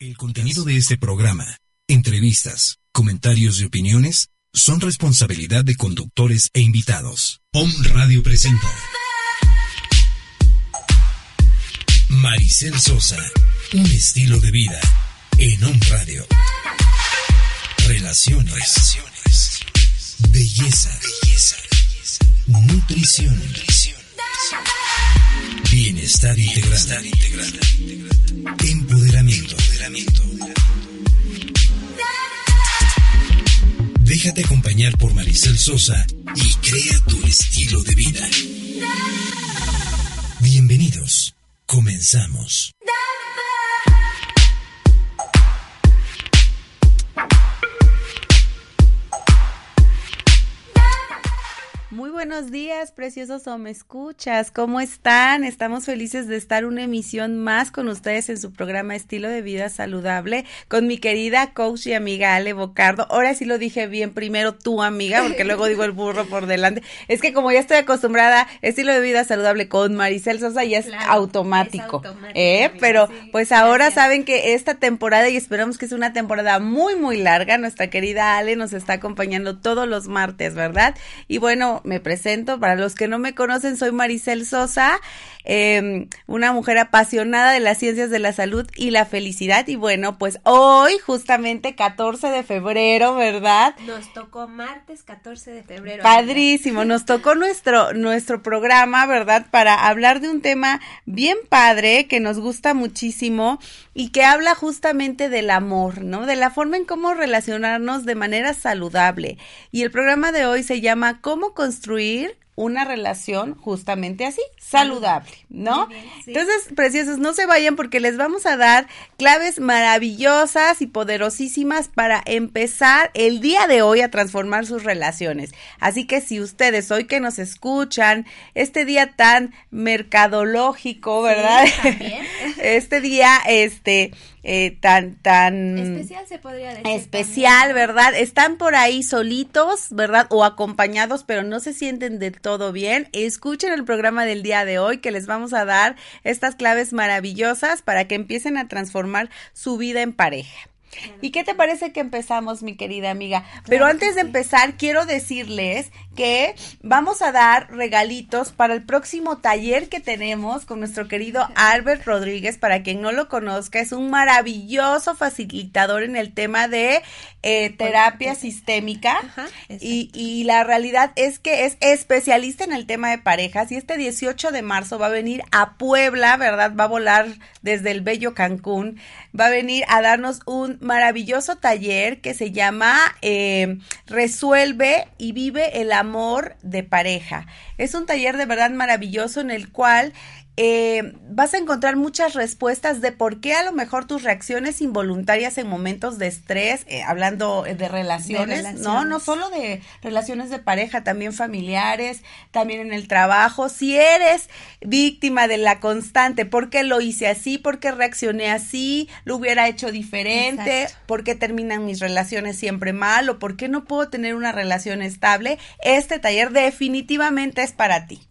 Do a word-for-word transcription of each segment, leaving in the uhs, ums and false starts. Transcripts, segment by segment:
El contenido de este programa, entrevistas, comentarios y opiniones son responsabilidad de conductores e invitados. O M Radio presenta Maricel Sosa, un estilo de vida en O M Radio. Relaciones, Relaciones. Belleza. Belleza. Nutrición. Nutrición. Bienestar integral. Integral. Empoderamiento. Empoderamiento. Déjate acompañar por Maricel Sosa y crea tu estilo de vida. Bienvenidos. Comenzamos. Muy buenos días, preciosos O Me Escuchas. ¿Cómo están? Estamos felices de estar una emisión más con ustedes en su programa Estilo de Vida Saludable con mi querida coach y amiga Ale Bocardo. Ahora sí lo dije bien, primero tu amiga, porque luego digo el burro por delante. Es que como ya estoy acostumbrada, Estilo de Vida Saludable con Maricel Sosa ya es claro, automático. Es automático ¿eh? Amiga, pero sí, pues ahora gracias. Saben que esta temporada, y esperamos que es una temporada muy, muy larga, nuestra querida Ale nos está acompañando todos los martes, ¿verdad? Y bueno, me presento, para los que no me conocen, soy Maricel Sosa, eh, una mujer apasionada de las ciencias de la salud y la felicidad, y bueno, pues hoy, justamente catorce de febrero, ¿verdad? Nos tocó martes catorce de febrero. Padrísimo, ¿verdad? Nos tocó nuestro, nuestro programa, ¿verdad? Para hablar de un tema bien padre, que nos gusta muchísimo, y que habla justamente del amor, ¿no? De la forma en cómo relacionarnos de manera saludable, y el programa de hoy se llama ¿Cómo construir construir una relación justamente así, saludable, ¿no? Bien, sí. Entonces, preciosos, no se vayan porque les vamos a dar claves maravillosas y poderosísimas para empezar el día de hoy a transformar sus relaciones. Así que si ustedes hoy que nos escuchan, este día tan mercadológico, ¿verdad? Sí, también. Este día, este... Eh, tan, tan... Especial se podría decir. Especial, también. ¿Verdad? Están por ahí solitos, ¿verdad? O acompañados, pero no se sienten del todo bien. Escuchen el programa del día de hoy que les vamos a dar estas claves maravillosas para que empiecen a transformar su vida en pareja. Claro. ¿Y qué te parece que empezamos, mi querida amiga? Claro, pero antes sí. de empezar, quiero decirles que vamos a dar regalitos para el próximo taller que tenemos con nuestro querido Albert Rodríguez. Para quien no lo conozca, es un maravilloso facilitador en el tema de eh, terapia sistémica. Ajá, y, y la realidad es que es especialista en el tema de parejas y este dieciocho de marzo va a venir a Puebla, ¿verdad? Va a volar desde el bello Cancún, va a venir a darnos un maravilloso taller que se llama eh, Resuelve y Vive el Amor. Amor de pareja. Es un taller de verdad maravilloso en el cual eh, vas a encontrar muchas respuestas de por qué a lo mejor tus reacciones involuntarias en momentos de estrés, eh, hablando de relaciones, de relaciones, no, no solo de relaciones de pareja, también familiares, también en el trabajo. Si eres víctima de la constante, ¿por qué lo hice así? ¿Por qué reaccioné así? ¿Lo hubiera hecho diferente? Exacto. ¿Por qué terminan mis relaciones siempre mal? ¿O por qué no puedo tener una relación estable? Este taller definitivamente es para ti.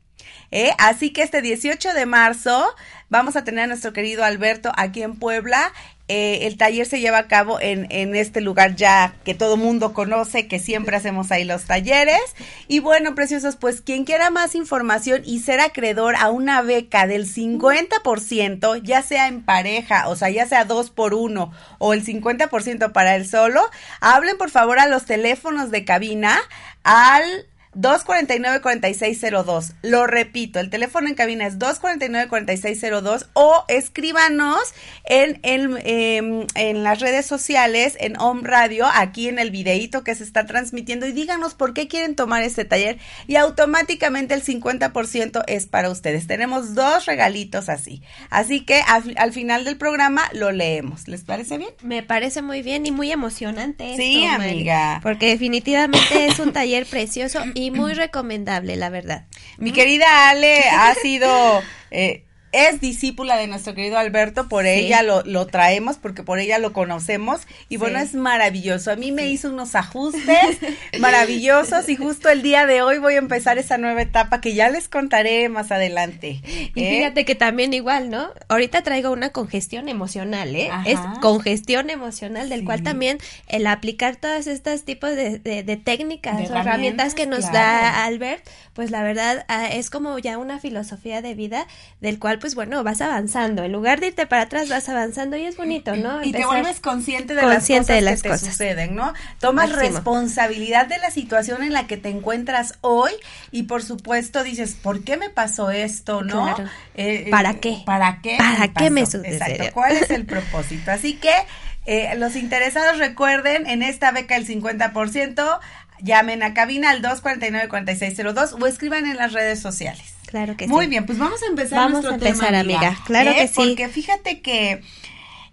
¿Eh? Así que este dieciocho de marzo vamos a tener a nuestro querido Alberto aquí en Puebla. Eh, el taller se lleva a cabo en, en este lugar ya que todo mundo conoce, que siempre hacemos ahí los talleres. Y bueno, preciosos, pues quien quiera más información y ser acreedor a una beca del cincuenta por ciento, ya sea en pareja, o sea, ya sea dos por uno o el cincuenta por ciento para el solo, hablen por favor a los teléfonos de cabina al dos cuarenta y nueve, cuarenta y seis cero dos. Lo repito, el teléfono en cabina es dos cuarenta y nueve, cuarenta y seis cero dos o escríbanos en, en, en, en las redes sociales, en O M Radio, aquí en el videíto que se está transmitiendo, y díganos por qué quieren tomar este taller y automáticamente el cincuenta por ciento es para ustedes. Tenemos dos regalitos así. Así que al, al final del programa lo leemos. ¿Les parece bien? Me parece muy bien y muy emocionante. Sí, esto, amiga. Porque definitivamente es un taller precioso y Y muy recomendable, la verdad. Mi querida Ale ha sido, eh, es discípula de nuestro querido Alberto, por sí. ella lo, lo traemos, porque por ella lo conocemos, y sí. bueno, es maravilloso. A mí me sí. hizo unos ajustes maravillosos, y justo el día de hoy voy a empezar esa nueva etapa que ya les contaré más adelante. Y ¿eh? Fíjate que también igual, ¿no? Ahorita traigo una congestión emocional, ¿eh? Ajá. Es congestión emocional, del sí. cual también el aplicar todas estas tipos de, de, de técnicas de o herramientas, herramientas que nos claro. da Albert, pues la verdad es como ya una filosofía de vida, del cual pues bueno, vas avanzando, en lugar de irte para atrás vas avanzando, y es bonito, ¿no? Empezar y te vuelves consciente de consciente las cosas de las que cosas. te suceden, ¿no? Tomas Máximo. responsabilidad de la situación en la que te encuentras hoy, y por supuesto dices, ¿por qué me pasó esto, no? Claro. Eh, ¿Para qué? ¿Para qué? ¿Para me qué me sucedió? Exacto, ¿cuál es el propósito? Así que eh, los interesados recuerden, en esta beca el cincuenta por ciento, llamen a cabina al dos cuarenta y nueve, cuarenta y seis cero dos o escriban en las redes sociales. Claro que Muy sí. bien, pues vamos a empezar vamos nuestro tema. Vamos a empezar, tema, amiga. amiga. Claro ¿eh? que sí. Porque fíjate que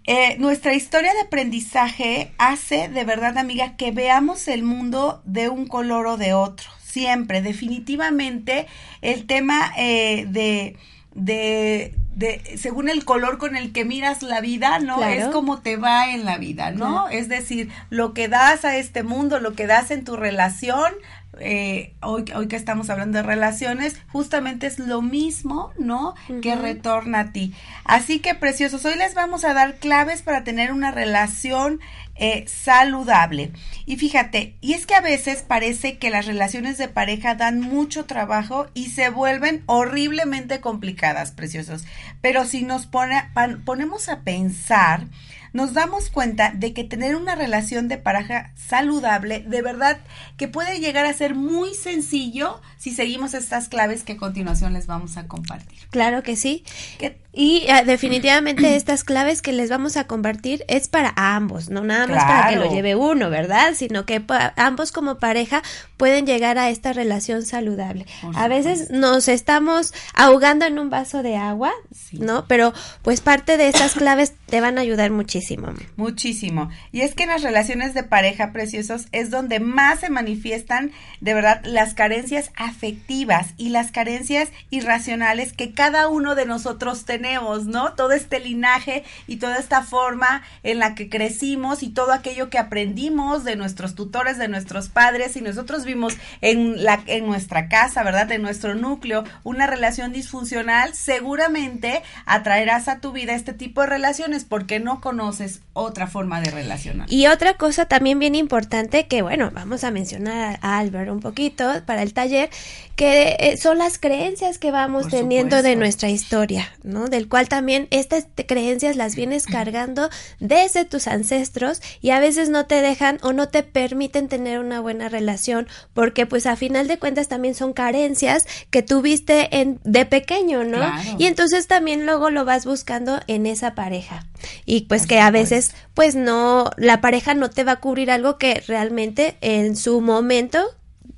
eh, nuestra historia de aprendizaje hace, de verdad, amiga, que veamos el mundo de un color o de otro. Siempre, definitivamente, el tema eh, de... de De, según el color con el que miras la vida, ¿no? Claro. Es como te va en la vida, ¿no? Claro. Es decir, lo que das a este mundo, lo que das en tu relación, eh, hoy, hoy que estamos hablando de relaciones, justamente es lo mismo, ¿no? Uh-huh. Que retorna a ti. Así que, preciosos, hoy les vamos a dar claves para tener una relación eh, saludable. Y fíjate, y es que a veces parece que las relaciones de pareja dan mucho trabajo y se vuelven horriblemente complicadas, preciosos. Pero si nos pone, pan, ponemos a pensar, nos damos cuenta de que tener una relación de pareja saludable, de verdad, que puede llegar a ser muy sencillo si seguimos estas claves que a continuación les vamos a compartir. Claro que sí. ¿Qué? Y uh, definitivamente estas claves que les vamos a compartir es para ambos, no nada más claro. para que lo lleve uno, ¿verdad? Sino que pa- ambos como pareja pueden llegar a esta relación saludable. A veces nos estamos ahogando en un vaso de agua, sí. ¿no? Pero pues parte de estas claves te van a ayudar muchísimo. Muchísimo. Y es que en las relaciones de pareja, preciosos, es donde más se manifiestan de verdad las carencias afectivas y las carencias irracionales que cada uno de nosotros tenemos. Tenemos, ¿no? Todo este linaje y toda esta forma en la que crecimos y todo aquello que aprendimos de nuestros tutores, de nuestros padres, y nosotros vimos en la en nuestra casa, ¿verdad? En nuestro núcleo, una relación disfuncional, seguramente atraerás a tu vida este tipo de relaciones porque no conoces otra forma de relacionar. Y otra cosa también bien importante que, bueno, vamos a mencionar a Albert un poquito para el taller, que son las creencias que vamos Por teniendo supuesto. de nuestra historia, ¿no? Del cual también estas creencias las vienes cargando desde tus ancestros y a veces no te dejan o no te permiten tener una buena relación porque pues a final de cuentas también son carencias que tuviste en, de pequeño, ¿no? Claro. Y entonces también luego lo vas buscando en esa pareja y pues Por que supuesto. a veces pues no, la pareja no te va a cubrir algo que realmente en su momento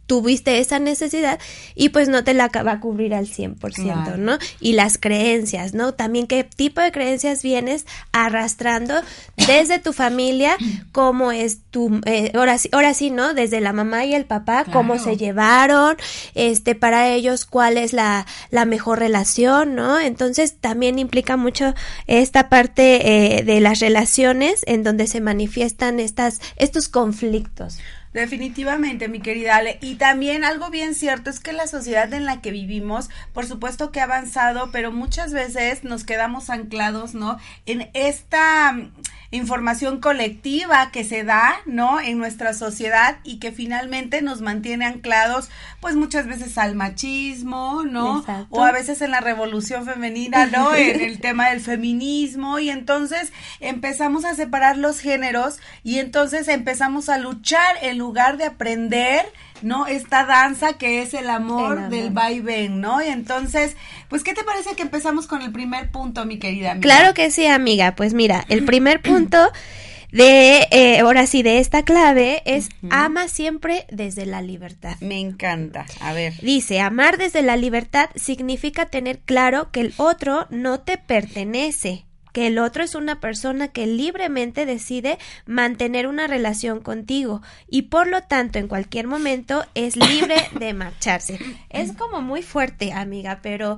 tuviste esa necesidad y pues no te la va a cubrir al cien por ciento, claro. ¿no? Y las creencias, ¿no? También qué tipo de creencias vienes arrastrando desde tu familia, cómo es tu, eh, ahora, sí, ahora sí, ¿no? Desde la mamá y el papá, claro. cómo se llevaron, este, para ellos cuál es la, la mejor relación, ¿no? Entonces también implica mucho esta parte eh, de las relaciones en donde se manifiestan estas, estos conflictos. Definitivamente, mi querida Ale, y también algo bien cierto es que la sociedad en la que vivimos, por supuesto que ha avanzado, pero muchas veces nos quedamos anclados, ¿no? En esta información colectiva que se da, ¿no? En nuestra sociedad y que finalmente nos mantiene anclados, pues muchas veces al machismo, ¿no? Exacto. O a veces en la revolución femenina, ¿no? En el tema del feminismo, y entonces empezamos a separar los géneros y entonces empezamos a luchar en lugar de aprender ¿no? Esta danza que es el amor, el amor. del vaivén, ¿no? Y entonces, pues, ¿qué te parece que empezamos con el primer punto, mi querida amiga? Claro que sí, amiga. Pues mira, el primer punto de, eh, ahora sí, de esta clave es uh-huh. ama siempre desde la libertad. Me encanta, a ver. Dice, amar desde la libertad significa tener claro que el otro no te pertenece, que el otro es una persona que libremente decide mantener una relación contigo y por lo tanto en cualquier momento es libre de marcharse. Es como muy fuerte, amiga, pero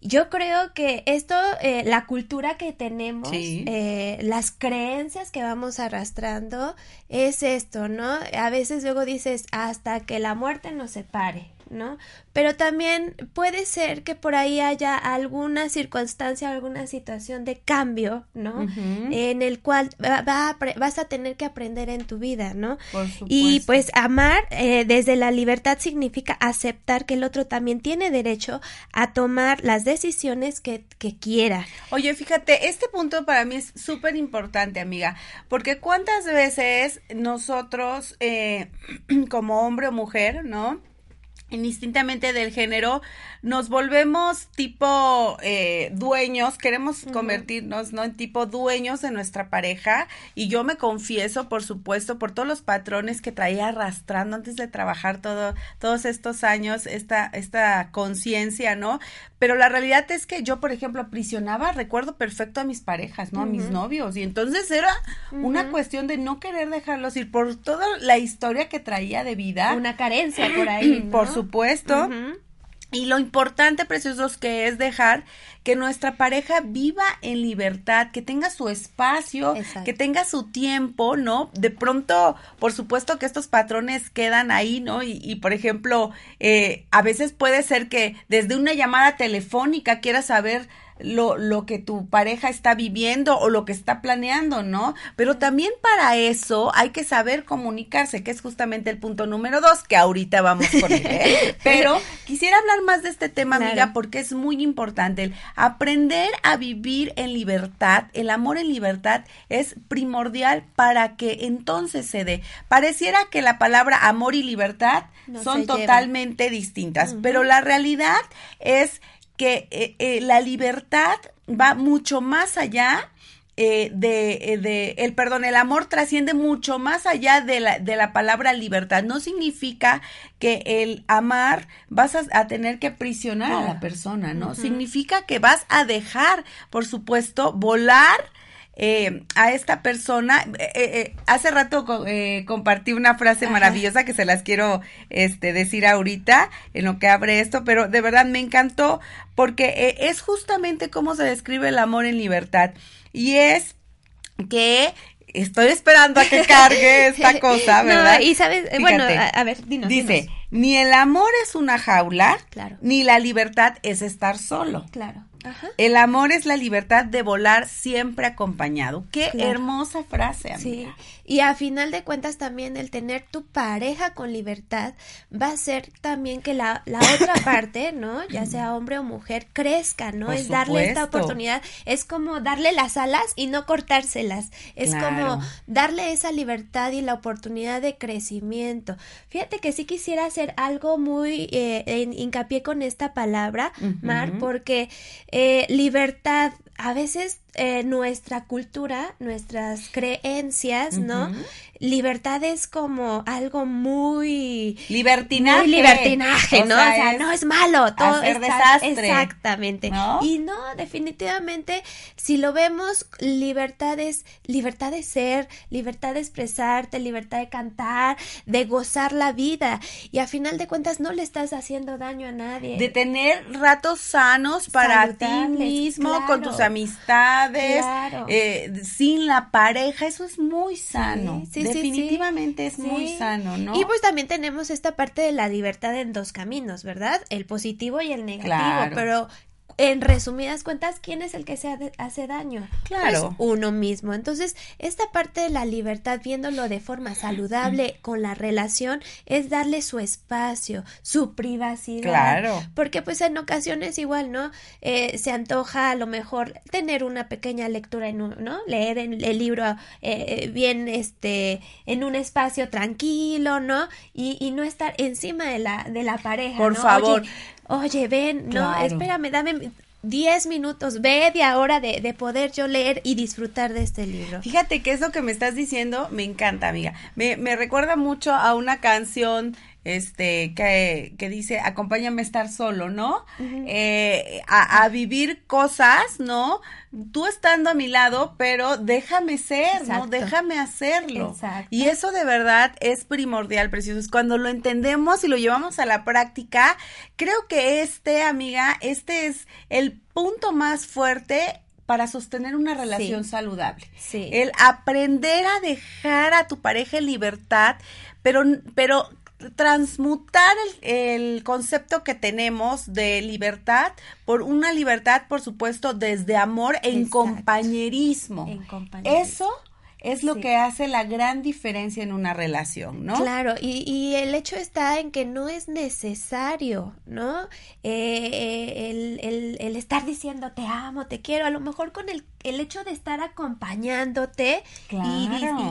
yo creo que esto, eh, la cultura que tenemos, sí. eh, las creencias que vamos arrastrando es esto, ¿no? A veces luego dices hasta que la muerte nos separe, ¿no? Pero también puede ser que por ahí haya alguna circunstancia, alguna situación de cambio, ¿no? Uh-huh. En el cual va, va a, vas a tener que aprender en tu vida, ¿no? Por supuesto. Y pues amar eh, desde la libertad significa aceptar que el otro también tiene derecho a tomar las decisiones que, que quiera. Oye, fíjate, este punto para mí es súper importante, amiga, porque cuántas veces nosotros eh, como hombre o mujer, ¿no? Indistintamente del género, nos volvemos tipo eh, dueños, queremos uh-huh. convertirnos, ¿no?, en tipo dueños de nuestra pareja, y yo me confieso, por supuesto, por todos los patrones que traía arrastrando antes de trabajar todo, todos estos años, esta, esta conciencia, ¿no? Pero la realidad es que yo, por ejemplo, aprisionaba, recuerdo perfecto, a mis parejas, ¿no? A uh-huh. mis novios, y entonces era uh-huh. una cuestión de no querer dejarlos ir por toda la historia que traía de vida. Una carencia por ahí, ¿no? Por supuesto. Uh-huh. Y lo importante, preciosos, que es dejar que nuestra pareja viva en libertad, que tenga su espacio, exacto. que tenga su tiempo, ¿no? De pronto, por supuesto que estos patrones quedan ahí, ¿no? Y, y por ejemplo, eh, a veces puede ser que desde una llamada telefónica quieras saber lo, lo que tu pareja está viviendo o lo que está planeando, ¿no? Pero también para eso hay que saber comunicarse, que es justamente el punto número dos, que ahorita vamos con él, ¿eh? Pero quisiera hablar más de este tema, claro. amiga, porque es muy importante. El aprender a vivir en libertad, el amor en libertad, es primordial para que entonces se dé. Pareciera que la palabra amor y libertad no son totalmente distintas, uh-huh. pero la realidad es que eh, eh, la libertad va mucho más allá eh, de, de, el perdón, el amor trasciende mucho más allá de la, de la palabra libertad. No significa que el amar vas a, a tener que aprisionar ah. a la persona, ¿no? Uh-huh. Significa que vas a dejar, por supuesto, volar Eh, a esta persona. eh, eh, hace rato eh, compartí una frase maravillosa ajá. que se las quiero este, decir ahorita en lo que abre esto, pero de verdad me encantó porque eh, es justamente cómo se describe el amor en libertad, y es que estoy esperando a que cargue esta cosa, ¿verdad? No, y sabes, fíjate, bueno, a, a ver, dinos. Dice, dinos. Ni el amor es una jaula, claro. ni la libertad es estar solo. Claro. Ajá. El amor es la libertad de volar siempre acompañado. Qué claro. hermosa frase, amiga. Sí. Y a final de cuentas también el tener tu pareja con libertad va a ser también que la, la otra parte, ¿no? Ya sea hombre o mujer, crezca, ¿no? Por es supuesto. Darle esta oportunidad, es como darle las alas y no cortárselas, es claro. como darle esa libertad y la oportunidad de crecimiento. Fíjate que sí quisiera hacer algo muy eh, en, hincapié con esta palabra, uh-huh. Mar, porque eh, libertad, a veces eh, nuestra cultura, nuestras creencias, ¿no? Uh-huh. Libertad es como algo muy libertinaje, muy libertinaje, ¿no? O sea, o sea es no es malo, todo es desastre, exactamente. ¿No? Y no, definitivamente, si lo vemos, libertad es libertad de ser, libertad de expresarte, libertad de cantar, de gozar la vida, y a final de cuentas no le estás haciendo daño a nadie. De tener ratos sanos para ti mismo, claro. con tus amistades, claro. eh, sin la pareja, eso es muy sano, sí, sí, definitivamente sí, sí. es sí. muy sano, ¿no? Y pues también tenemos esta parte de la libertad en dos caminos, ¿verdad? El positivo y el negativo, claro. pero en resumidas cuentas, ¿quién es el que se hace daño? Claro. Pues uno mismo. Entonces, esta parte de la libertad, viéndolo de forma saludable con la relación, es darle su espacio, su privacidad. Claro. Porque pues en ocasiones igual, ¿no? Eh, se antoja a lo mejor tener una pequeña lectura, en un, ¿no? Leer el, el libro eh, bien, este, en un espacio tranquilo, ¿no? Y, y no estar encima de la, de la pareja, Por ¿no? favor. Oye, Oye, ven, claro. no, espérame, dame diez minutos, media hora de, de poder yo leer y disfrutar de este libro. Fíjate que eso que me estás diciendo me encanta, amiga. Me, me recuerda mucho a una canción este, que, que dice, acompáñame a estar solo, ¿no? Uh-huh. Eh, a, a vivir cosas, ¿no? Tú estando a mi lado, pero déjame ser, Exacto. ¿no? Déjame hacerlo. Exacto. Y eso de verdad es primordial, preciosos. Cuando lo entendemos y lo llevamos a la práctica, creo que este, amiga, este es el punto más fuerte para sostener una relación sí. saludable. Sí. El aprender a dejar a tu pareja en libertad, pero, pero transmutar el, el concepto que tenemos de libertad por una libertad, por supuesto, desde amor en Exacto. compañerismo. En compañerismo. Eso es lo sí. que hace la gran diferencia en una relación, ¿no? Claro, y, y el hecho está en que no es necesario, ¿no? Eh, el, el, el estar diciendo te amo, te quiero, a lo mejor con el, el hecho de estar acompañándote claro.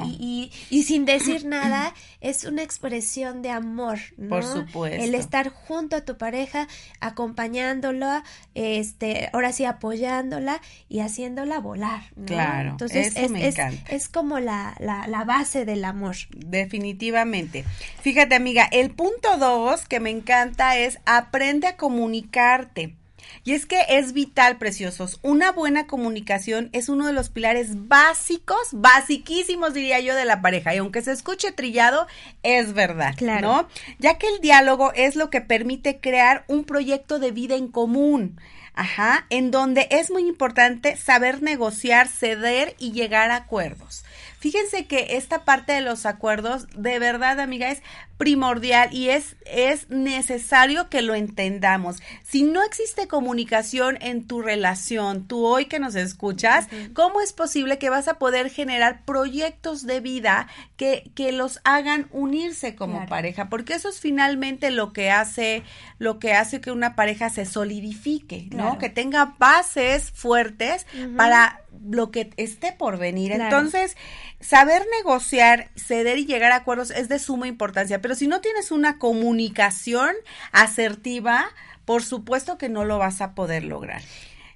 y, y, y, y sin decir nada es una expresión de amor, ¿no? Por supuesto. El estar junto a tu pareja, acompañándola, este, ahora sí apoyándola y haciéndola volar, ¿no? Claro, entonces eso es, me es, encanta. Es como como la, la, la base del amor. Definitivamente. Fíjate, amiga, el punto dos que me encanta es aprende a comunicarte. Y es que es vital, preciosos. Una buena comunicación es uno de los pilares básicos, basiquísimos, diría yo, de la pareja. Y aunque se escuche trillado, es verdad, claro. ¿no? Ya que el diálogo es lo que permite crear un proyecto de vida en común. Ajá, en donde es muy importante saber negociar, ceder y llegar a acuerdos. Fíjense que esta parte de los acuerdos, de verdad, amiga, es primordial y es, es necesario que lo entendamos. Si no existe comunicación en tu relación, tú hoy que nos escuchas, uh-huh. ¿cómo es posible que vas a poder generar proyectos de vida que, que los hagan unirse como claro. pareja? Porque eso es finalmente lo que hace, lo que hace que una pareja se solidifique, claro. ¿no? Que tenga bases fuertes uh-huh. para lo que esté por venir. Claro. Entonces, saber negociar, ceder y llegar a acuerdos es de suma importancia, pero si no tienes una comunicación asertiva, por supuesto que no lo vas a poder lograr.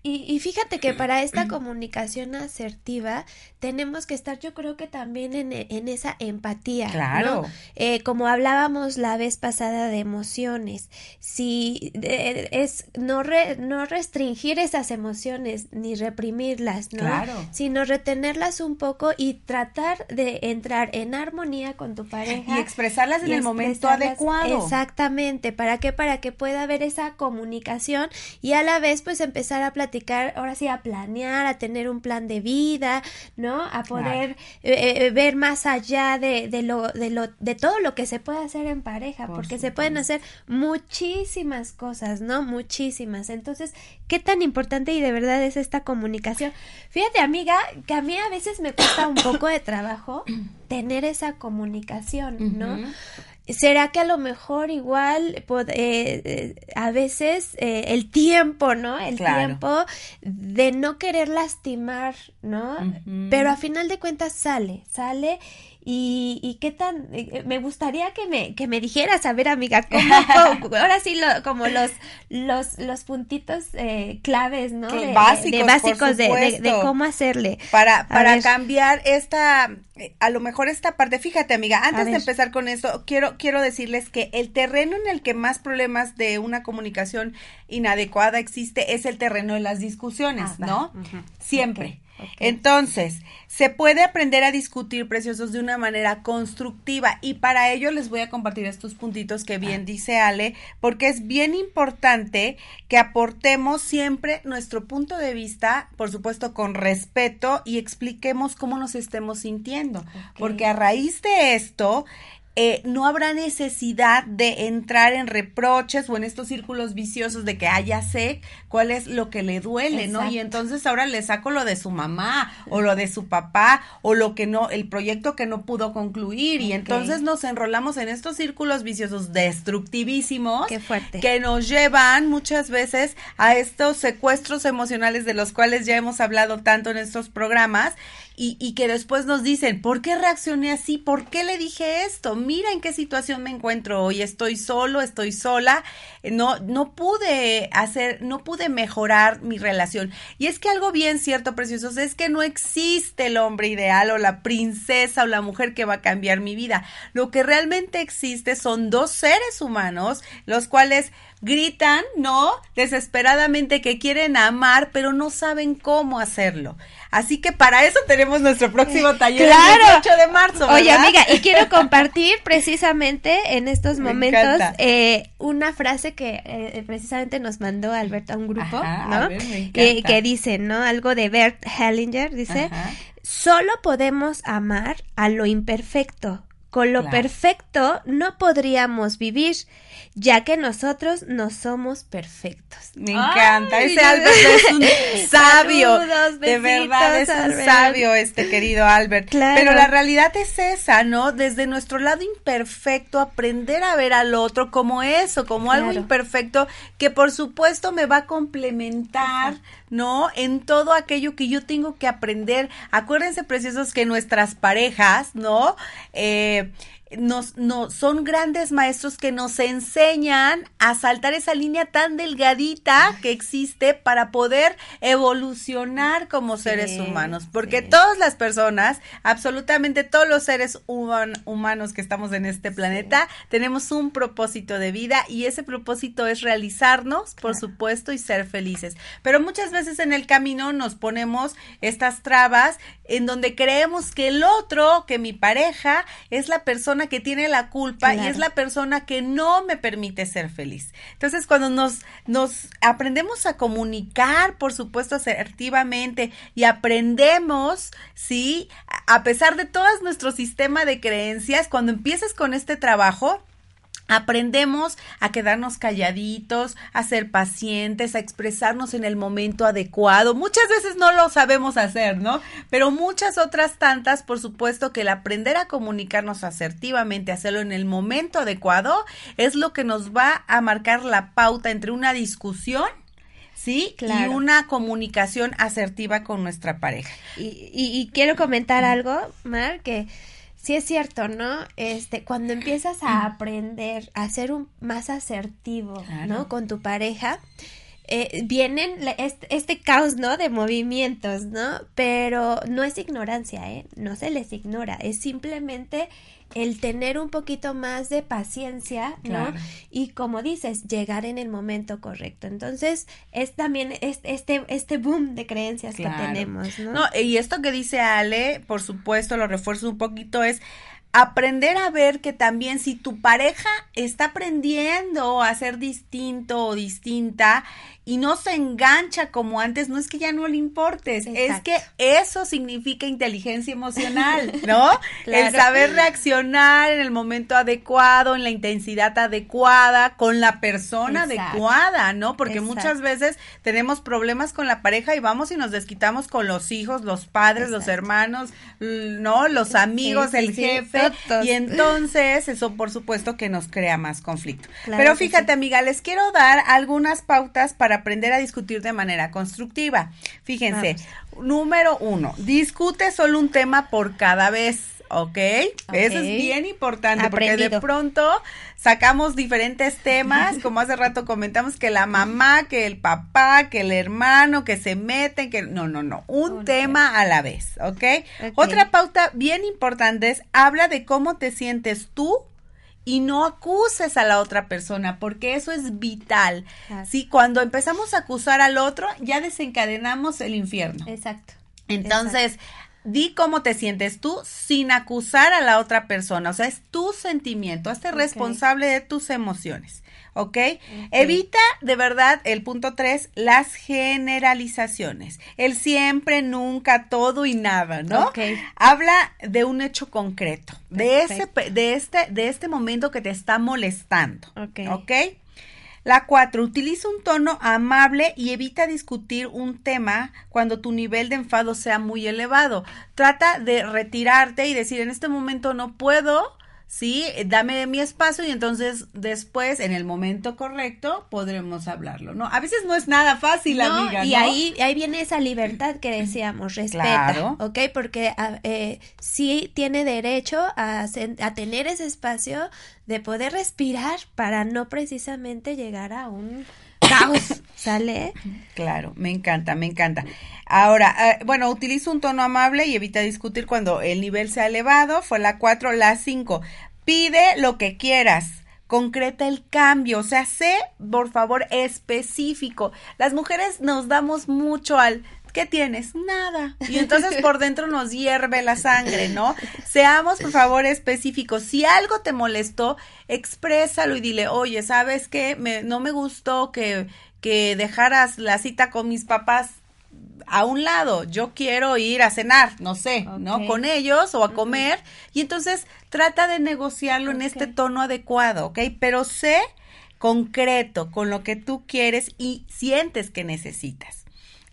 Y, y fíjate que para esta comunicación asertiva tenemos que estar, yo creo que también en, en esa empatía. Claro. ¿no? Eh, como hablábamos la vez pasada de emociones, si eh, es no re, no restringir esas emociones ni reprimirlas, ¿no? Claro. Sino retenerlas un poco y tratar de entrar en armonía con tu pareja y expresarlas en y el momento adecuado. Exactamente. ¿Para qué? Para que pueda haber esa comunicación y a la vez pues empezar a platicar. Ahora sí, a planear, a tener un plan de vida, ¿no? A poder claro. eh, ver más allá de, de lo, de lo, de todo lo que se puede hacer en pareja, por porque supuesto. Se pueden hacer muchísimas cosas, ¿no? Muchísimas. Entonces, ¿qué tan importante y de verdad es esta comunicación? Fíjate, amiga, que a mí a veces me cuesta un poco de trabajo tener esa comunicación, ¿no? Uh-huh. ¿Será que a lo mejor igual pod- eh, eh, a veces eh, el tiempo, ¿no? El claro. tiempo de no querer lastimar, ¿no? Uh-huh. Pero a final de cuentas sale, sale y, y qué tan... Eh, me gustaría que me que me dijeras, a ver, amiga, ¿cómo? Ahora sí, lo, como los los los puntitos eh, claves, ¿no? De, básicos, de, de, básicos de, de, de cómo hacerle. Para, para cambiar esta... A lo mejor esta parte, fíjate, amiga, antes de empezar con esto, quiero quiero decirles que el terreno en el que más problemas de una comunicación inadecuada existe es el terreno de las discusiones, ah, ¿no? Uh-huh. Siempre. Okay, okay. Entonces, se puede aprender a discutir, preciosos, de una manera constructiva y para ello les voy a compartir estos puntitos que bien ah. dice Ale, porque es bien importante que aportemos siempre nuestro punto de vista, por supuesto, con respeto y expliquemos cómo nos estemos sintiendo. Okay. Porque a raíz de esto eh, no habrá necesidad de entrar en reproches o en estos círculos viciosos de que, ah, ya sé cuál es lo que le duele, exacto, ¿no? Y entonces ahora le saco lo de su mamá o lo de su papá o lo que no, el proyecto que no pudo concluir, okay, y entonces nos enrolamos en estos círculos viciosos destructivísimos. Qué fuerte. Que nos llevan muchas veces a estos secuestros emocionales de los cuales ya hemos hablado tanto en estos programas. Y, y que después nos dicen, ¿por qué reaccioné así? ¿Por qué le dije esto? Mira en qué situación me encuentro hoy, estoy solo, estoy sola, no, no pude hacer, no pude mejorar mi relación. Y es que algo bien cierto, preciosos, es que no existe el hombre ideal o la princesa o la mujer que va a cambiar mi vida. Lo que realmente existe son dos seres humanos, los cuales gritan, ¿no?, desesperadamente que quieren amar, pero no saben cómo hacerlo. Así que para eso tenemos nuestro próximo taller, claro, el ocho de marzo, ¿verdad? Oye, amiga, y quiero compartir precisamente en estos momentos eh, una frase que eh, precisamente nos mandó Alberto a un grupo, ajá, ¿no? A ver, me encanta. Eh, que dice, ¿no?, algo de Bert Hellinger, dice, ajá, solo podemos amar a lo imperfecto. Con lo, claro, perfecto no podríamos vivir, ya que nosotros no somos perfectos. Me encanta. Ay, ese Albert es un sabio. Saludos, besitos, de verdad es Albert, un sabio este querido Albert. Claro. Pero la realidad es esa, ¿no? Desde nuestro lado imperfecto, aprender a ver al otro como eso, como, claro, algo imperfecto que por supuesto me va a complementar, ajá, ¿no?, en todo aquello que yo tengo que aprender. Acuérdense, preciosos, que nuestras parejas, ¿no?, eh, nos, no, son grandes maestros que nos enseñan a saltar esa línea tan delgadita que existe para poder evolucionar como seres, sí, humanos, porque, sí, todas las personas, absolutamente todos los seres human, humanos que estamos en este planeta, sí, tenemos un propósito de vida y ese propósito es realizarnos, por, claro, supuesto, y ser felices, pero muchas veces en el camino nos ponemos estas trabas en donde creemos que el otro, que mi pareja, es la persona que tiene la culpa, claro, y es la persona que no me permite ser feliz. Entonces, cuando nos, nos aprendemos a comunicar, por supuesto, asertivamente, y aprendemos, ¿sí?, a pesar de todo nuestro sistema de creencias, cuando empiezas con este trabajo, aprendemos a quedarnos calladitos, a ser pacientes, a expresarnos en el momento adecuado. Muchas veces no lo sabemos hacer, ¿no? Pero muchas otras tantas, por supuesto, que el aprender a comunicarnos asertivamente, hacerlo en el momento adecuado, es lo que nos va a marcar la pauta entre una discusión, sí, claro, y una comunicación asertiva con nuestra pareja. Y, y, y quiero comentar algo, Mar, que... sí es cierto, ¿no? Este, cuando empiezas a aprender a ser un más asertivo, claro, ¿no?, con tu pareja, eh, vienen le, este, este caos, ¿no?, de movimientos, ¿no? Pero no es ignorancia, ¿eh? No se les ignora, es simplemente el tener un poquito más de paciencia, ¿no? Claro. Y como dices, llegar en el momento correcto. Entonces, es también es, este este boom de creencias, claro, que tenemos, ¿no? No, y esto que dice Ale, por supuesto, lo refuerzo un poquito, es aprender a ver que también si tu pareja está aprendiendo a ser distinto o distinta y no se engancha como antes, no es que ya no le importes, exacto, es que eso significa inteligencia emocional, ¿no? Claro. El saber reaccionar en el momento adecuado, en la intensidad adecuada, con la persona, exacto, adecuada, ¿no? Porque, exacto, muchas veces tenemos problemas con la pareja y vamos y nos desquitamos con los hijos, los padres, exacto, los hermanos, ¿no?, los amigos, sí, sí, el jefe. Sí. Y entonces eso por supuesto que nos crea más conflicto, claro, pero fíjate, sí, amiga, les quiero dar algunas pautas para aprender a discutir de manera constructiva. Fíjense, vamos. Número uno, discute solo un tema por cada vez. Okay. ¿Ok? Eso es bien importante. Aprendido. Porque de pronto sacamos diferentes temas, como hace rato comentamos, que la mamá, que el papá, que el hermano, que se meten, que... No, no, no. Un okay. tema a la vez, ¿okay? ¿Ok? Otra pauta bien importante es, habla de cómo te sientes tú y no acuses a la otra persona, porque eso es vital. Exacto. Sí, cuando empezamos a acusar al otro, ya desencadenamos el infierno. Exacto. Entonces... Exacto. Di cómo te sientes tú sin acusar a la otra persona. O sea, es tu sentimiento. Hazte okay. responsable de tus emociones. ¿ok? Uh-huh. Evita, de verdad, el punto tres, las generalizaciones. El siempre, nunca, todo y nada, ¿no? Okay. Habla de un hecho concreto, de, ese, de, este, de este momento que te está molestando, ¿ok? ¿Okay? La cuatro, utiliza un tono amable y evita discutir un tema cuando tu nivel de enfado sea muy elevado. Trata de retirarte y decir, en este momento no puedo, sí, dame mi espacio y entonces después, en el momento correcto, podremos hablarlo, ¿no? A veces no es nada fácil, no, amiga, ¿no? Y ahí, ahí viene esa libertad que decíamos, respeta, claro. ¿Ok? Porque eh, sí tiene derecho a, a tener ese espacio de poder respirar para no precisamente llegar a un caos, ¿sale? Claro, me encanta, me encanta. Ahora, eh, bueno, utiliza un tono amable y evita discutir cuando el nivel sea elevado. Fue la cuatro, la cinco. Pide lo que quieras. Concreta el cambio, o sea, sé, por favor, específico. Las mujeres nos damos mucho al... ¿Qué tienes? Nada. Y entonces por dentro nos hierve la sangre, ¿no? Seamos, por favor, específicos. Si algo te molestó, exprésalo y dile, oye, ¿sabes qué? Me, no me gustó que, que dejaras la cita con mis papás a un lado. Yo quiero ir a cenar, no sé, okay, ¿no? Con ellos o a comer. Uh-huh. Y entonces trata de negociarlo, okay, en este tono adecuado, ¿ok? Pero sé concreto con lo que tú quieres y sientes que necesitas.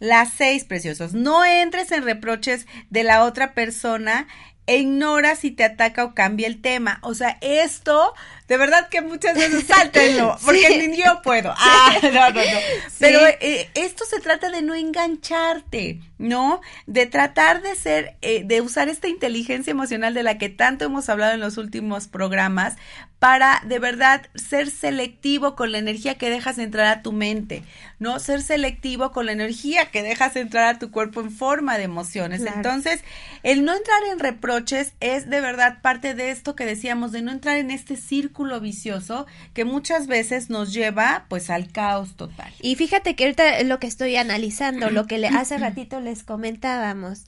Las seis, preciosos, no entres en reproches de la otra persona e ignora si te ataca o cambia el tema. O sea, esto, de verdad que muchas veces sáltenlo, porque sí, ni yo puedo. Ah, no, no, no. Sí. Pero eh, esto se trata de no engancharte, ¿no? De tratar de ser, eh, de usar esta inteligencia emocional de la que tanto hemos hablado en los últimos programas para, de verdad, ser selectivo con la energía que dejas entrar a tu mente, ¿no? Ser selectivo con la energía que dejas entrar a tu cuerpo en forma de emociones. Claro. Entonces, el no entrar en reproches es, de verdad, parte de esto que decíamos, de no entrar en este círculo vicioso que muchas veces nos lleva, pues, al caos total. Y fíjate que ahorita lo que estoy analizando, lo que le, hace ratito les comentábamos,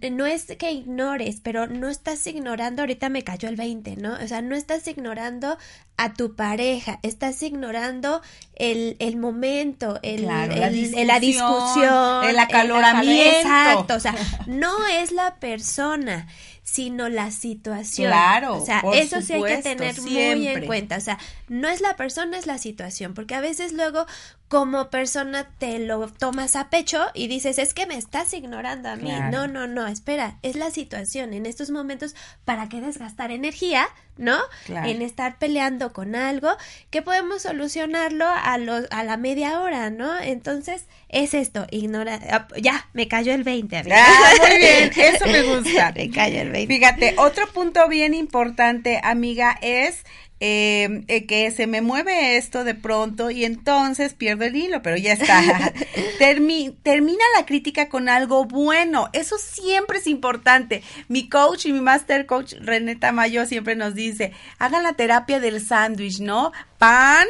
no es que ignores, pero no estás ignorando, ahorita me cayó el veinte, ¿no? O sea, no estás ignorando a tu pareja, estás ignorando el, el momento, el, claro, el, la, discusión, la discusión, el acaloramiento. El, exacto, o sea, no es la persona, sino la situación. Claro, o sea, por eso supuesto, sí hay que tener siempre muy en cuenta, o sea, no es la persona, es la situación, porque a veces luego como persona te lo tomas a pecho y dices, es que me estás ignorando a mí, claro. No, no, no, espera, es la situación en estos momentos, ¿para qué desgastar energía, no? Claro. En estar peleando con algo que podemos solucionarlo a los, a la media hora, ¿no? Entonces, es esto, ignora, ya, me cayó el veinte, amiga. Ah, muy bien, eso me gusta. Me cayó el veinte. Fíjate, otro punto bien importante, amiga, es... Eh, eh, que se me mueve esto de pronto y entonces pierdo el hilo, pero ya está. Termi- termina la crítica con algo bueno, eso siempre es importante. Mi coach y mi master coach René Mayo siempre nos dice, hagan la terapia del sándwich, ¿no? Pan,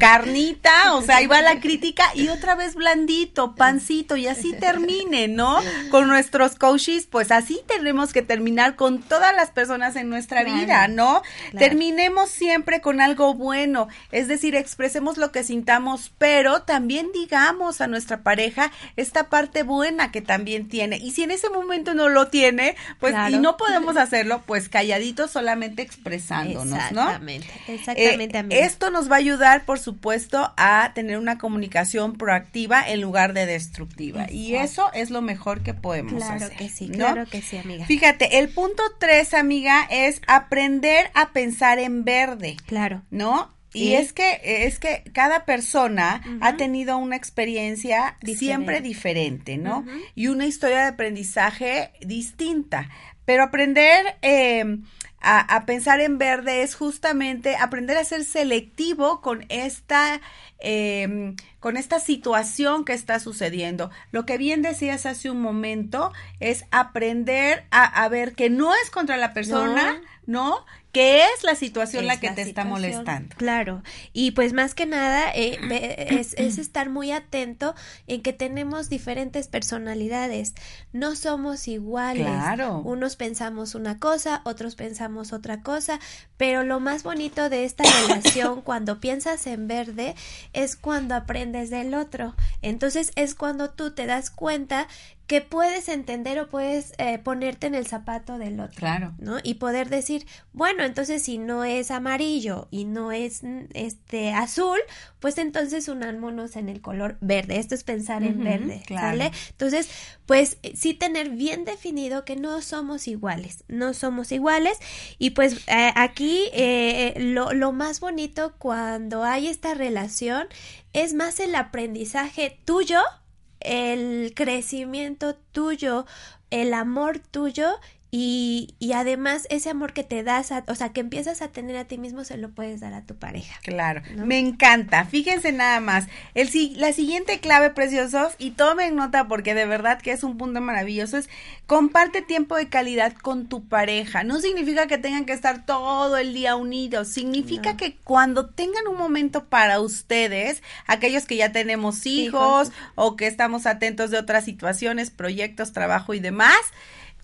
carnita, o sea, ahí va la crítica y otra vez blandito, pancito, y así termine, ¿no? Con nuestros coaches, pues así tenemos que terminar con todas las personas en nuestra, claro, vida, ¿no? Claro. Terminemos siempre con algo bueno, es decir, expresemos lo que sintamos, pero también digamos a nuestra pareja esta parte buena que también tiene, y si en ese momento no lo tiene, pues, claro, y no podemos hacerlo, pues calladitos, solamente expresándonos, exactamente, ¿no? Exactamente, exactamente. Eh, esto nos va a ayudar, por supuesto, a tener una comunicación proactiva en lugar de destructiva. Exacto. Y eso es lo mejor que podemos, claro, hacer. Claro que sí, ¿no? Claro que sí, amiga. Fíjate, el punto tres, amiga, es aprender a pensar en verde. Claro. ¿No? Y, ¿sí? es que es que cada persona, uh-huh, ha tenido una experiencia diferente, siempre diferente, ¿no? Uh-huh. Y una historia de aprendizaje distinta. Pero aprender... Eh, A, a pensar en verde es justamente aprender a ser selectivo con esta eh, con esta situación que está sucediendo. Lo que bien decías hace un momento es aprender a, a ver que no es contra la persona, ¿no? ¿no? Que es la situación es la que la te situación. Está molestando. Claro, y pues más que nada eh, es, es estar muy atento en que tenemos diferentes personalidades, no somos iguales. Claro. Unos pensamos una cosa, otros pensamos otra cosa, pero lo más bonito de esta relación cuando piensas en verde es cuando aprendes del otro. Entonces es cuando tú te das cuenta que puedes entender o puedes eh, ponerte en el zapato del otro. Claro. ¿No? Y poder decir, bueno, entonces si no es amarillo y no es este azul, pues entonces unámonos en el color verde. Esto es pensar uh-huh, en verde, claro. ¿Sale? Entonces, pues sí tener bien definido que no somos iguales, no somos iguales. Y pues eh, aquí eh, lo, lo más bonito cuando hay esta relación es más el aprendizaje tuyo, el crecimiento tuyo, el amor tuyo y, y además ese amor que te das, a, o sea, que empiezas a tener a ti mismo, se lo puedes dar a tu pareja. Claro, ¿no? Me encanta. Fíjense nada más. El, la siguiente clave, preciosos, y tomen nota porque de verdad que es un punto maravilloso, es comparte tiempo de calidad con tu pareja. No significa que tengan que estar todo el día unidos, significa no. que cuando tengan un momento para ustedes, aquellos que ya tenemos hijos, hijos o que estamos atentos de otras situaciones, proyectos, trabajo y demás,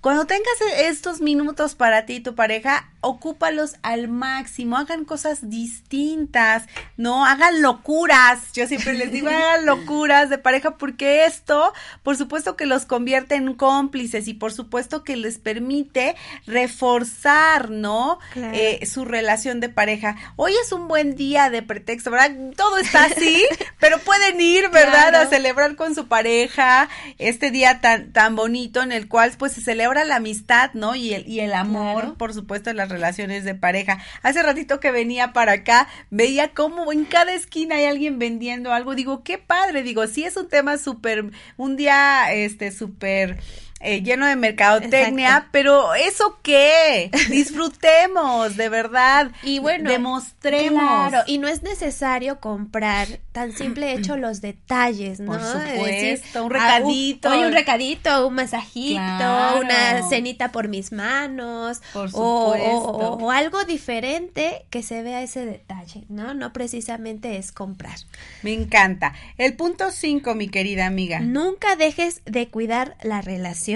cuando tengas estos minutos para ti y tu pareja, ocúpalos al máximo, hagan cosas distintas, ¿no? Hagan locuras, yo siempre les digo, hagan locuras de pareja, porque esto, por supuesto que los convierte en cómplices y por supuesto que les permite reforzar, ¿no? Claro. Eh, su relación de pareja. Hoy es un buen día de pretexto, ¿verdad? Todo está así, pero pueden ir, ¿verdad? Claro. A celebrar con su pareja este día tan, tan bonito en el cual, pues, se celebra la amistad, ¿no? Y el, y el amor, claro. Por supuesto, en las relaciones de pareja. Hace ratito que venía para acá, veía cómo en cada esquina hay alguien vendiendo algo. Digo, qué padre. Digo, sí es un tema súper, un día, este, súper... Eh, lleno de mercadotecnia. Exacto. Pero ¿eso qué? Disfrutemos, de verdad. Y bueno, demostremos. Claro, y no es necesario comprar, tan simple hecho los detalles, ¿no? Por supuesto, decir, un recadito. Ah, un, oye, un recadito, un masajito, claro. Una cenita por mis manos. Por supuesto. O, o, o algo diferente que se vea ese detalle, ¿no? No precisamente es comprar. Me encanta. El punto cinco, mi querida amiga. Nunca dejes de cuidar la relación.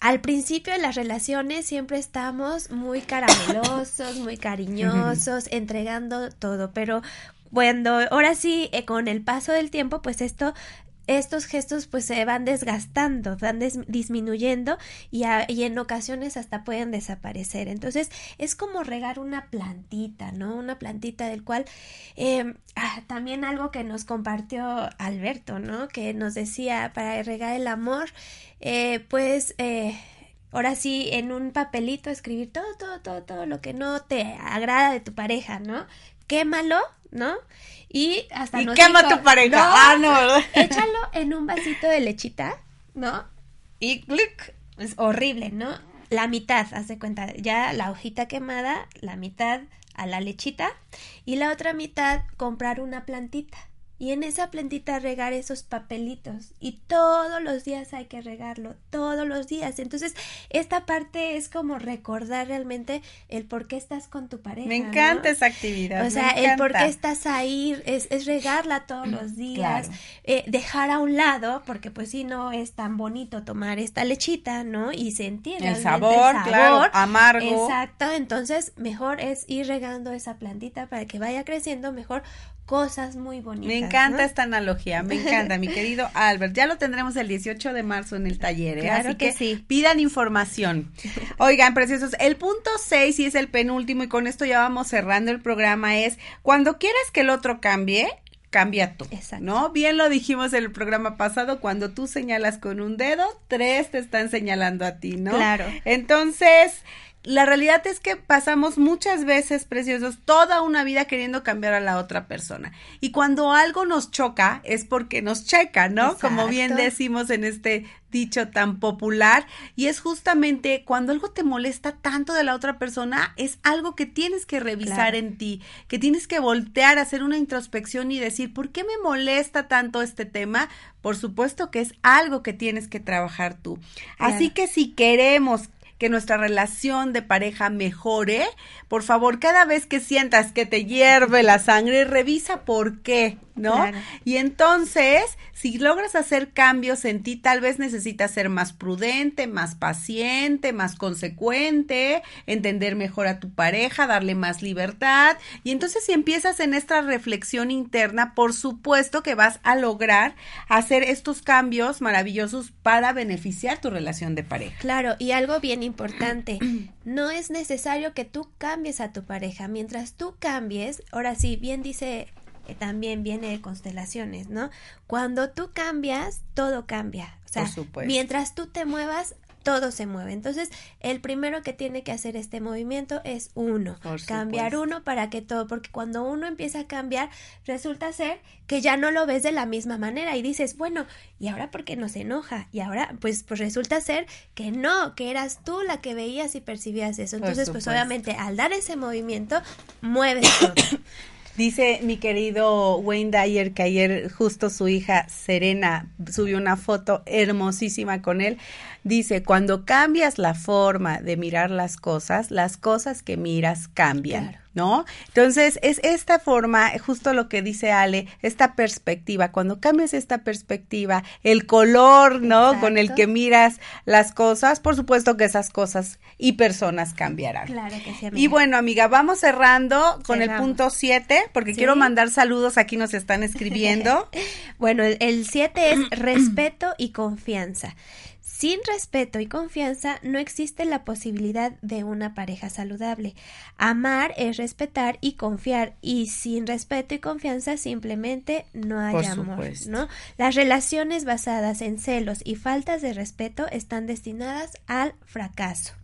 Al principio de las relaciones siempre estamos muy caramelosos, muy cariñosos, entregando todo, pero cuando ahora sí, eh, con el paso del tiempo, pues esto... estos gestos pues se van desgastando, van des- disminuyendo y, a- y en ocasiones hasta pueden desaparecer. Entonces es como regar una plantita, ¿no? Una plantita del cual eh, ah, también algo que nos compartió Alberto, ¿no? Que nos decía para regar el amor, eh, pues... Eh, ahora sí, en un papelito escribir todo, todo, todo, todo lo que no te agrada de tu pareja, ¿no? Quémalo, ¿no? Y hasta y nos quema dijo, tu pareja. No, ah, no. Échalo en un vasito de lechita, ¿no? Y clic. Es horrible, ¿no? La mitad, haz de cuenta, ya la hojita quemada, la mitad a la lechita y la otra mitad comprar una plantita. Y en esa plantita regar esos papelitos. Y todos los días hay que regarlo, todos los días. Entonces, esta parte es como recordar realmente el por qué estás con tu pareja. Me encanta, ¿no? Esa actividad. O sea, el por qué estás ahí, es, es regarla todos los días. Claro. Eh, dejar a un lado, porque pues sí, no es tan bonito tomar esta lechita, ¿no? Y sentir el sabor, el sabor, claro, amargo. Exacto, entonces mejor es ir regando esa plantita para que vaya creciendo mejor cosas muy bonitas. Me encanta, ¿no? Esta analogía, me encanta, mi querido Albert. Ya lo tendremos el dieciocho de marzo en el taller, ¿eh? Claro. Así que, que sí. Pidan información. Oigan, preciosos, el punto seis, y es el penúltimo, y con esto ya vamos cerrando el programa, es cuando quieras que el otro cambie, cambia tú. Exacto. ¿No? Bien lo dijimos en el programa pasado, cuando tú señalas con un dedo, tres te están señalando a ti, ¿no? Claro. Entonces... la realidad es que pasamos muchas veces, preciosos, toda una vida queriendo cambiar a la otra persona. Y cuando algo nos choca es porque nos checa, ¿no? Exacto. Como bien decimos en este dicho tan popular, y es justamente cuando algo te molesta tanto de la otra persona, es algo que tienes que revisar, claro, en ti, que tienes que voltear, hacer una introspección y decir, ¿por qué me molesta tanto este tema? Por supuesto que es algo que tienes que trabajar tú. Claro. Así que si queremos que nuestra relación de pareja mejore, por favor, cada vez que sientas que te hierve la sangre, revisa por qué, ¿no? Claro. Y entonces, si logras hacer cambios en ti, tal vez necesitas ser más prudente, más paciente, más consecuente, entender mejor a tu pareja, darle más libertad. Y entonces, si empiezas en esta reflexión interna, por supuesto que vas a lograr hacer estos cambios maravillosos para beneficiar tu relación de pareja. Claro, y algo bien importante, no es necesario que tú cambies a tu pareja. Mientras tú cambies, ahora sí, bien dice... también viene de constelaciones, ¿no? Cuando tú cambias, todo cambia. O sea, por supuesto, mientras tú te muevas, todo se mueve. Entonces, el primero que tiene que hacer este movimiento es uno. Por cambiar supuesto. Uno para que todo, porque cuando uno empieza a cambiar, resulta ser que ya no lo ves de la misma manera y dices, bueno, ¿y ahora por qué nos enoja? Y ahora, pues, pues resulta ser que no, que eras tú la que veías y percibías eso. Entonces, pues obviamente, al dar ese movimiento, mueves todo. Dice mi querido Wayne Dyer que ayer justo su hija Serena subió una foto hermosísima con él. Dice, cuando cambias la forma de mirar las cosas, las cosas que miras cambian. Claro. ¿No? Entonces, es esta forma, justo lo que dice Ale, esta perspectiva, cuando cambias esta perspectiva, el color, ¿no? Exacto. Con el que miras las cosas, por supuesto que esas cosas y personas cambiarán. Claro que sí, amiga. Y bueno, amiga, vamos cerrando con Cerramos. el punto siete, porque ¿sí? quiero mandar saludos, aquí nos están escribiendo. Bueno, el siete es respeto y confianza. Sin respeto y confianza no existe la posibilidad de una pareja saludable. Amar es respetar y confiar, y sin respeto y confianza simplemente no hay amor, ¿no? Las relaciones basadas en celos y faltas de respeto están destinadas al fracaso.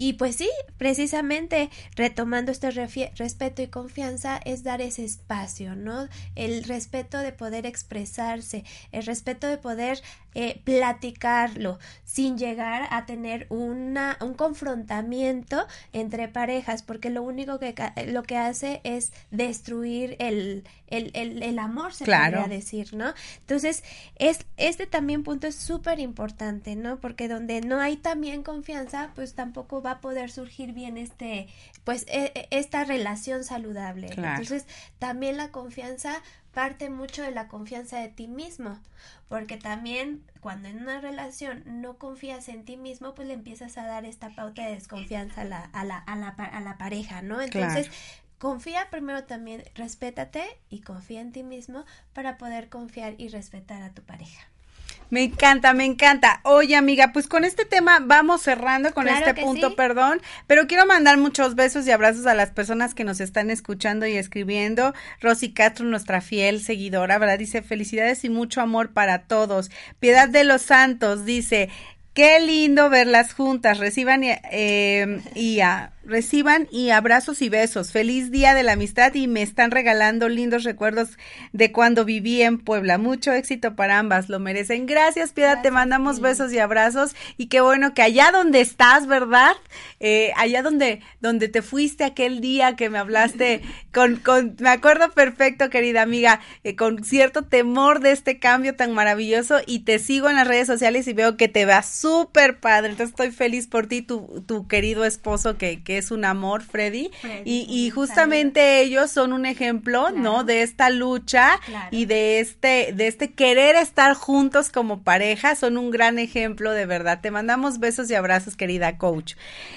Y pues sí, precisamente retomando este refie- respeto y confianza es dar ese espacio, ¿no? El respeto de poder expresarse, el respeto de poder eh, platicarlo sin llegar a tener una, un confrontamiento entre parejas, porque lo único que lo que hace es destruir el, el, el, el amor, se claro. podría decir, ¿no? Entonces, es, este también punto es súper importante, ¿no? Porque donde no hay también confianza, pues tampoco va va a poder surgir bien este, pues, e, esta relación saludable. Claro. Entonces, también la confianza parte mucho de la confianza de ti mismo, porque también cuando en una relación no confías en ti mismo, pues le empiezas a dar esta pauta de desconfianza a la, a la, a la, a la pareja, ¿no? Entonces, claro. confía primero también, respétate y confía en ti mismo para poder confiar y respetar a tu pareja. Me encanta, me encanta. Oye, amiga, pues con este tema vamos cerrando con claro este punto, sí. perdón, pero quiero mandar muchos besos y abrazos a las personas que nos están escuchando y escribiendo. Rosy Castro, nuestra fiel seguidora, ¿verdad? Dice, felicidades y mucho amor para todos. Piedad de los Santos dice, qué lindo verlas juntas. Reciban y, eh, y a... Reciban y abrazos y besos. Feliz día de la amistad y me están regalando lindos recuerdos de cuando viví en Puebla. Mucho éxito para ambas, lo merecen. Gracias, Piedad, gracias, te mandamos sí. besos y abrazos y qué bueno que allá donde estás, ¿verdad? Eh, allá donde donde te fuiste aquel día que me hablaste con, con me acuerdo perfecto, querida amiga, eh, con cierto temor de este cambio tan maravilloso y te sigo en las redes sociales y veo que te va súper padre. Entonces estoy feliz por ti, tu, tu querido esposo que, que es un amor, Freddy, Freddy y, y justamente claro. ellos son un ejemplo, claro. ¿no? De esta lucha claro. y de este, de este querer estar juntos como pareja, son un gran ejemplo, de verdad. Te mandamos besos y abrazos, querida coach.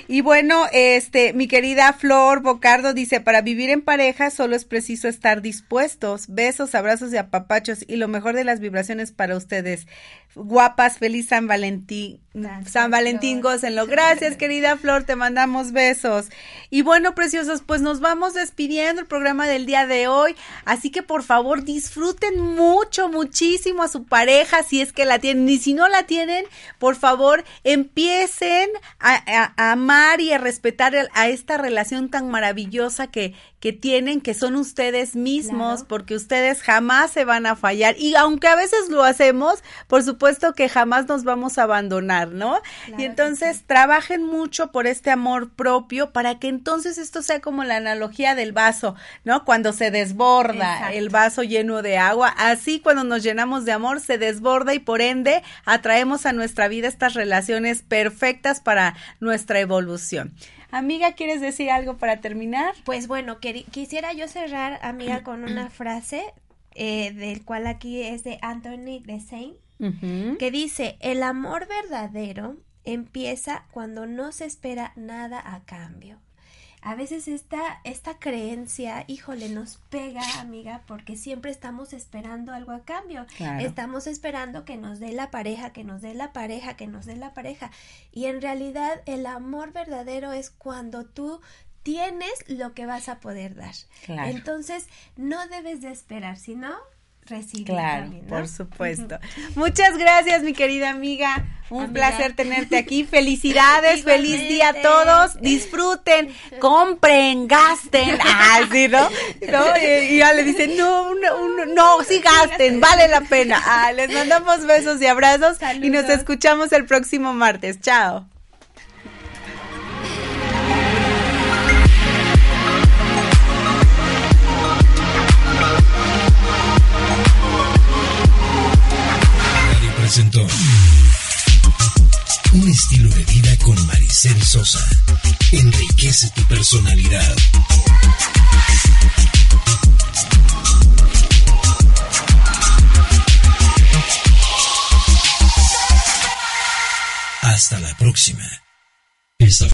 Y bueno, este, mi querida Flor Bocardo dice, para vivir en pareja solo es preciso estar dispuestos. Besos, abrazos y apapachos y lo mejor de las vibraciones para ustedes. Guapas, feliz San Valentín. Gracias, San Valentín, gócenlo. Gracias, querida Flor, te mandamos besos. Y bueno, preciosos, pues nos vamos despidiendo el programa del día de hoy, así que por favor disfruten mucho, muchísimo a su pareja, si es que la tienen, y si no la tienen, por favor empiecen a, a, a amar y a respetar el, a esta relación tan maravillosa que, que tienen, que son ustedes mismos, claro. porque ustedes jamás se van a fallar, y aunque a veces lo hacemos, por supuesto supuesto que jamás nos vamos a abandonar, ¿no? Claro, y entonces sí. Trabajen mucho por este amor propio para que entonces esto sea como la analogía del vaso, ¿no? Cuando se desborda. Exacto. El vaso lleno de agua, así cuando nos llenamos de amor se desborda y por ende atraemos a nuestra vida estas relaciones perfectas para nuestra evolución. Amiga, ¿quieres decir algo para terminar? Pues bueno, quer- quisiera yo cerrar, amiga, con una frase eh, del cual aquí es de Anthony de Saint, uh-huh. que dice, el amor verdadero empieza cuando no se espera nada a cambio. A veces esta, esta creencia, híjole, nos pega, amiga, porque siempre estamos esperando algo a cambio. Claro. Estamos esperando que nos dé la pareja, que nos dé la pareja, que nos dé la pareja. Y en realidad el amor verdadero es cuando tú tienes lo que vas a poder dar. Claro. Entonces no debes de esperar, sino recibir. Claro, también, ¿no? Por supuesto. Muchas gracias, mi querida amiga. Un amiga. placer tenerte aquí. Felicidades, feliz día a todos. Disfruten, compren, gasten. Así, ¿no? ¿No? Y, y ya le dicen, no, no, no, no, sí gasten, vale la pena. Ah, les mandamos besos y abrazos. Saludos. Y nos escuchamos el próximo martes. Chao. Presentó un estilo de vida con Maricel Sosa. Enriquece tu personalidad. Hasta la próxima.